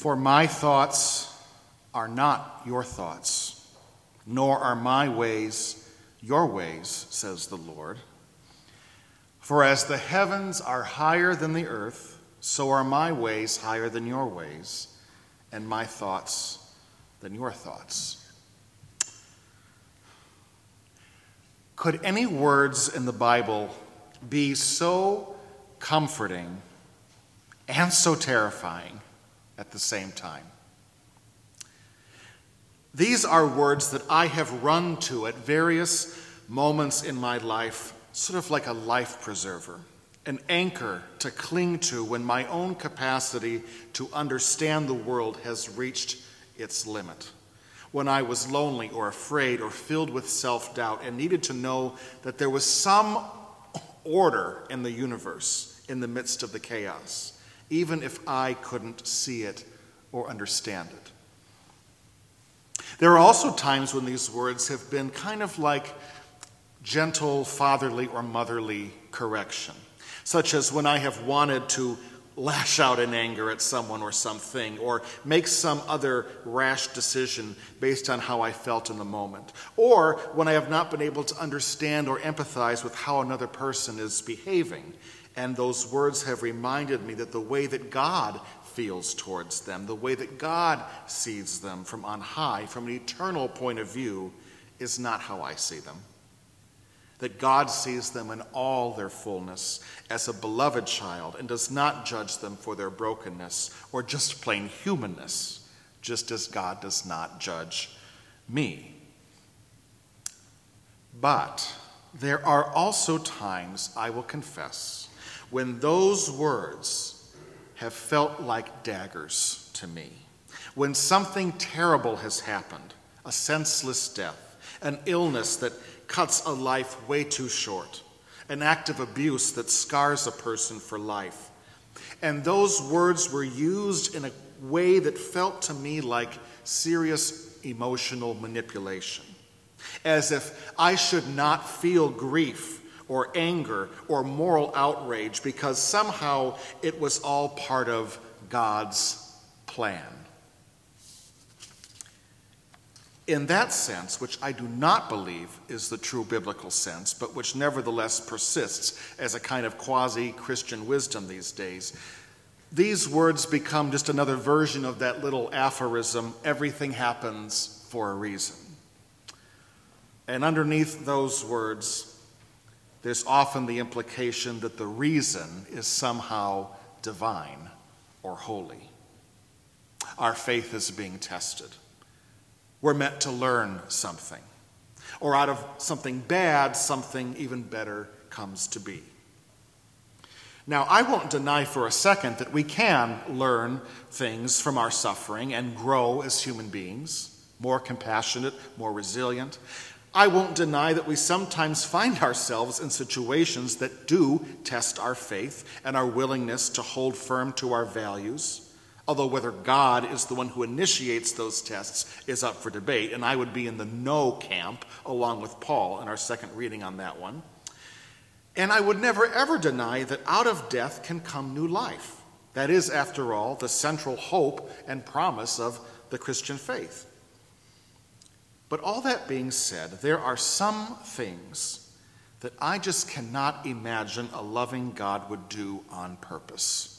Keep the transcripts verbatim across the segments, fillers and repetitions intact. For my thoughts are not your thoughts, nor are my ways your ways, says the Lord. For as the heavens are higher than the earth, so are my ways higher than your ways, and my thoughts than your thoughts. Could any words in the Bible be so comforting and so terrifying at the same time? These are words that I have run to at various moments in my life, sort of like a life preserver, an anchor to cling to when my own capacity to understand the world has reached its limit, when I was lonely or afraid or filled with self-doubt and needed to know that there was some order in the universe in the midst of the chaos, even if I couldn't see it or understand it. There are also times when these words have been kind of like gentle, fatherly, or motherly correction, such as when I have wanted to lash out in anger at someone or something, or make some other rash decision based on how I felt in the moment, or when I have not been able to understand or empathize with how another person is behaving, and those words have reminded me that the way that God feels towards them, the way that God sees them from on high, from an eternal point of view, is not how I see them. That God sees them in all their fullness as a beloved child and does not judge them for their brokenness or just plain humanness, just as God does not judge me. But there are also times, I will confess, when those words have felt like daggers to me, when something terrible has happened, a senseless death, an illness that cuts a life way too short, an act of abuse that scars a person for life. And those words were used in a way that felt to me like serious emotional manipulation, as if I should not feel grief or anger or moral outrage because somehow it was all part of God's plan. In that sense, which I do not believe is the true biblical sense, but which nevertheless persists as a kind of quasi-Christian wisdom these days, these words become just another version of that little aphorism, everything happens for a reason. And underneath those words, there's often the implication that the reason is somehow divine or holy. Our faith is being tested. We're meant to learn something, or out of something bad, something even better comes to be. Now, I won't deny for a second that we can learn things from our suffering and grow as human beings, more compassionate, more resilient. I won't deny that we sometimes find ourselves in situations that do test our faith and our willingness to hold firm to our values. Although whether God is the one who initiates those tests is up for debate, and I would be in the no camp along with Paul in our second reading on that one. And I would never ever deny that out of death can come new life. That is, after all, the central hope and promise of the Christian faith. But all that being said, there are some things that I just cannot imagine a loving God would do on purpose.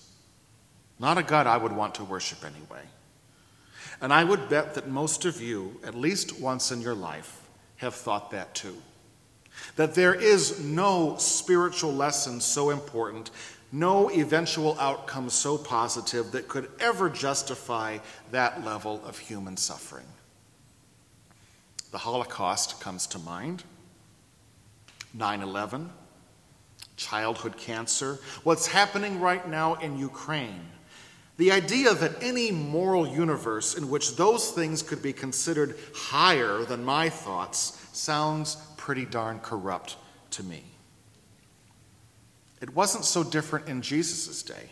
Not a God I would want to worship anyway. And I would bet that most of you, at least once in your life, have thought that too. That there is no spiritual lesson so important, no eventual outcome so positive that could ever justify that level of human suffering. The Holocaust comes to mind, nine eleven, childhood cancer, what's happening right now in Ukraine. The idea that any moral universe in which those things could be considered higher than my thoughts sounds pretty darn corrupt to me. It wasn't so different in Jesus' day.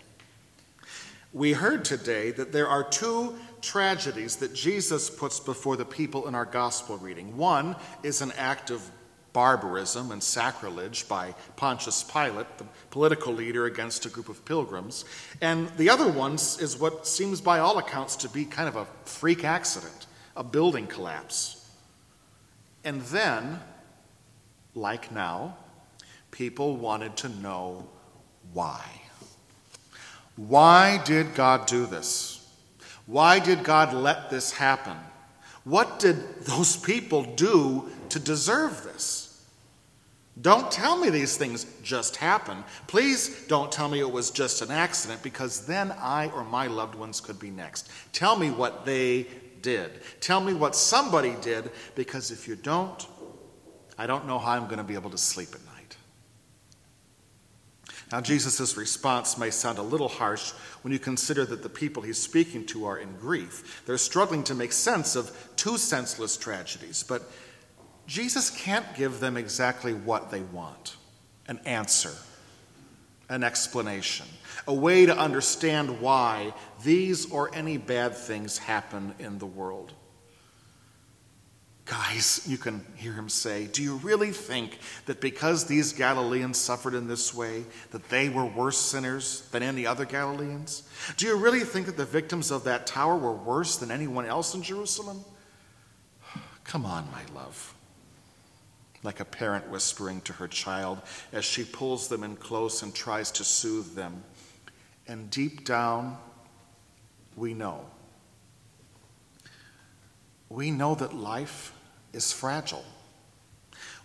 We heard today that there are two tragedies that Jesus puts before the people in our gospel reading. One is an act of barbarism and sacrilege by Pontius Pilate, the political leader, against a group of pilgrims. And the other one is what seems by all accounts to be kind of a freak accident, a building collapse. And then, like now, people wanted to know why. Why did God do this? Why did God let this happen? What did those people do to deserve this? Don't tell me these things just happen. Please don't tell me it was just an accident, because then I or my loved ones could be next. Tell me what they did. Tell me what somebody did, because if you don't, I don't know how I'm going to be able to sleep at night. Now, Jesus' response may sound a little harsh when you consider that the people he's speaking to are in grief. They're struggling to make sense of two senseless tragedies, but Jesus can't give them exactly what they want, an answer, an explanation, a way to understand why these or any bad things happen in the world. Guys, you can hear him say, do you really think that because these Galileans suffered in this way, that they were worse sinners than any other Galileans? Do you really think that the victims of that tower were worse than anyone else in Jerusalem? Come on, my love. Like a parent whispering to her child as she pulls them in close and tries to soothe them. And deep down, we know. We know that life is fragile.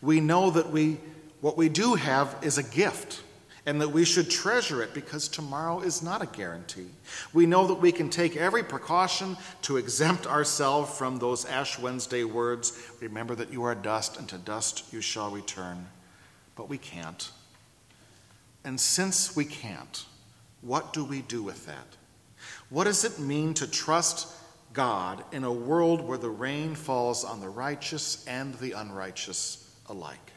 We know that we, what we do have is a gift, and that we should treasure it, because tomorrow is not a guarantee. We know that we can take every precaution to exempt ourselves from those Ash Wednesday words, remember that you are dust, and to dust you shall return. But we can't. And since we can't, what do we do with that? What does it mean to trust God in a world where the rain falls on the righteous and the unrighteous alike?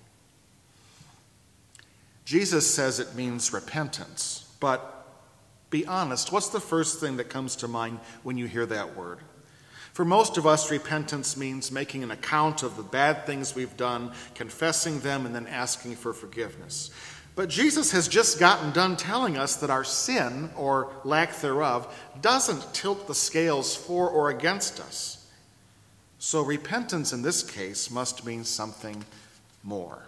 Jesus says it means repentance, but be honest, what's the first thing that comes to mind when you hear that word? For most of us, repentance means making an account of the bad things we've done, confessing them, and then asking for forgiveness. But Jesus has just gotten done telling us that our sin, or lack thereof, doesn't tilt the scales for or against us. So repentance in this case must mean something more.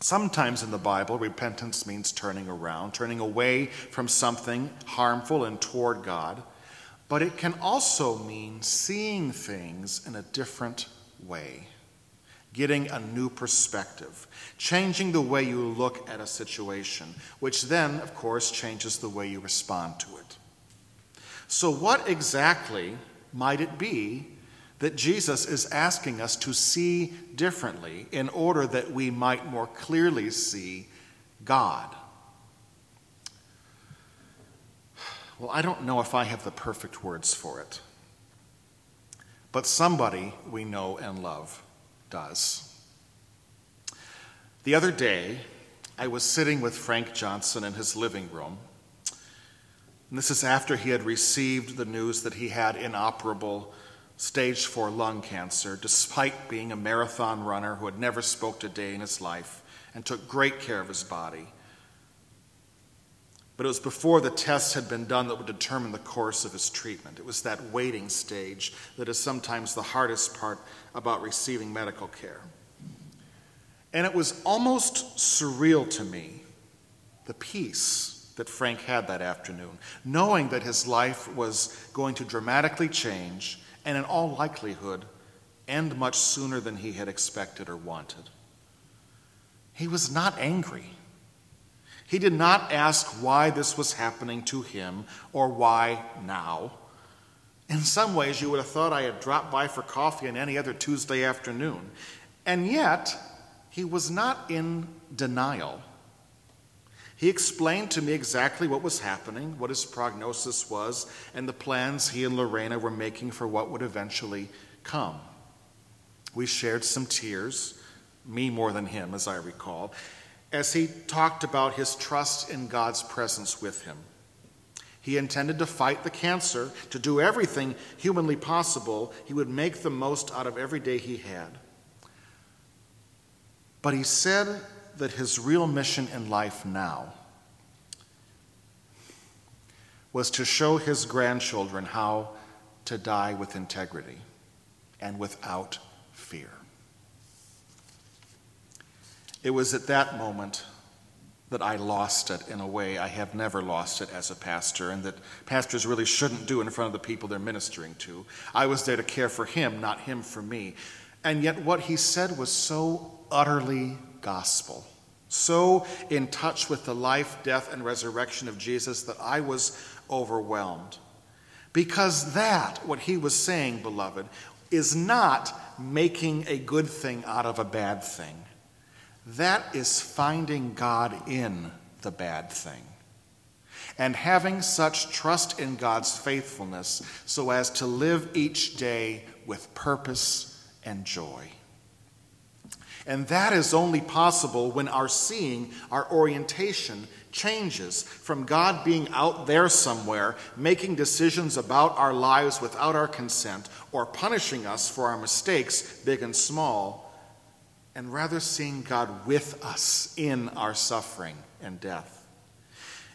Sometimes in the Bible, repentance means turning around, turning away from something harmful and toward God. But it can also mean seeing things in a different way, getting a new perspective, changing the way you look at a situation, which then, of course, changes the way you respond to it. So what exactly might it be that Jesus is asking us to see differently in order that we might more clearly see God? Well, I don't know if I have the perfect words for it, but somebody we know and love does. The other day, I was sitting with Frank Johnson in his living room. And this is after he had received the news that he had inoperable stage four lung cancer, despite being a marathon runner who had never smoked a day in his life and took great care of his body. But it was before the tests had been done that would determine the course of his treatment. It was that waiting stage that is sometimes the hardest part about receiving medical care. And it was almost surreal to me, the peace that Frank had that afternoon, knowing that his life was going to dramatically change, and in all likelihood, end much sooner than he had expected or wanted. He was not angry. He did not ask why this was happening to him or why now. In some ways, you would have thought I had dropped by for coffee on any other Tuesday afternoon. And yet, he was not in denial. He explained to me exactly what was happening, what his prognosis was, and the plans he and Lorena were making for what would eventually come. We shared some tears, me more than him, as I recall, as he talked about his trust in God's presence with him. He intended to fight the cancer, to do everything humanly possible. He would make the most out of every day he had. But he said that his real mission in life now was to show his grandchildren how to die with integrity and without fear. It was at that moment that I lost it in a way I have never lost it as a pastor, and that pastors really shouldn't do in front of the people they're ministering to. I was there to care for him, not him for me. And yet what he said was so utterly gospel, so in touch with the life, death, and resurrection of Jesus that I was overwhelmed. Because that, what he was saying, beloved, is not making a good thing out of a bad thing. That is finding God in the bad thing and having such trust in God's faithfulness so as to live each day with purpose and joy. And that is only possible when our seeing, our orientation changes from God being out there somewhere, making decisions about our lives without our consent or punishing us for our mistakes, big and small, and rather seeing God with us in our suffering and death.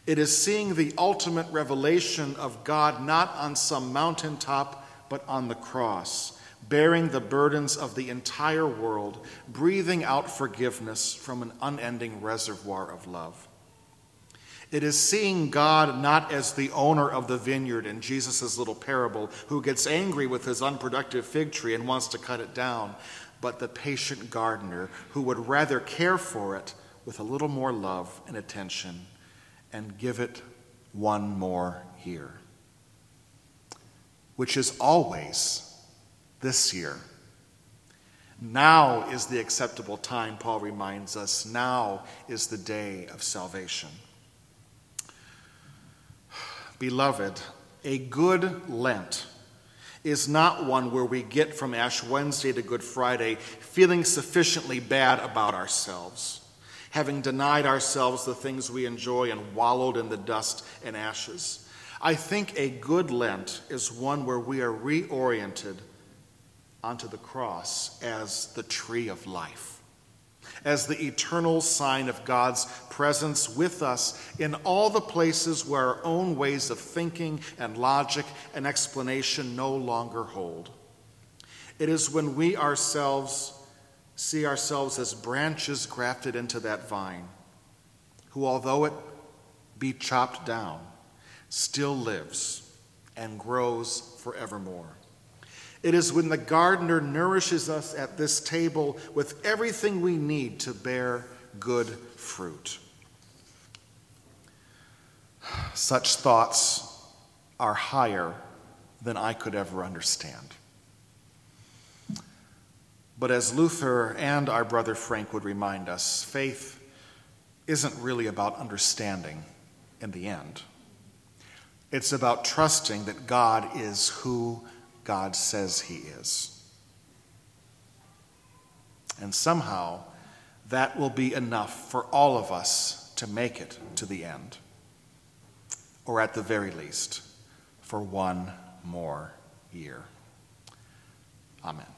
It is seeing the ultimate revelation of God not on some mountaintop, but on the cross, bearing the burdens of the entire world, breathing out forgiveness from an unending reservoir of love. It is seeing God not as the owner of the vineyard in Jesus' little parable, who gets angry with his unproductive fig tree and wants to cut it down, but the patient gardener who would rather care for it with a little more love and attention and give it one more year, which is always this year. Now is the acceptable time, Paul reminds us. Now is the day of salvation. Beloved, a good Lent is not one where we get from Ash Wednesday to Good Friday feeling sufficiently bad about ourselves, having denied ourselves the things we enjoy and wallowed in the dust and ashes. I think a good Lent is one where we are reoriented onto the cross as the tree of life, as the eternal sign of God's presence with us in all the places where our own ways of thinking and logic and explanation no longer hold. It is when we ourselves see ourselves as branches grafted into that vine, who, although it be chopped down, still lives and grows forevermore. It is when the gardener nourishes us at this table with everything we need to bear good fruit. Such thoughts are higher than I could ever understand. But as Luther and our brother Frank would remind us, faith isn't really about understanding in the end. It's about trusting that God is who God says he is. And somehow, that will be enough for all of us to make it to the end, or at the very least, for one more year. Amen.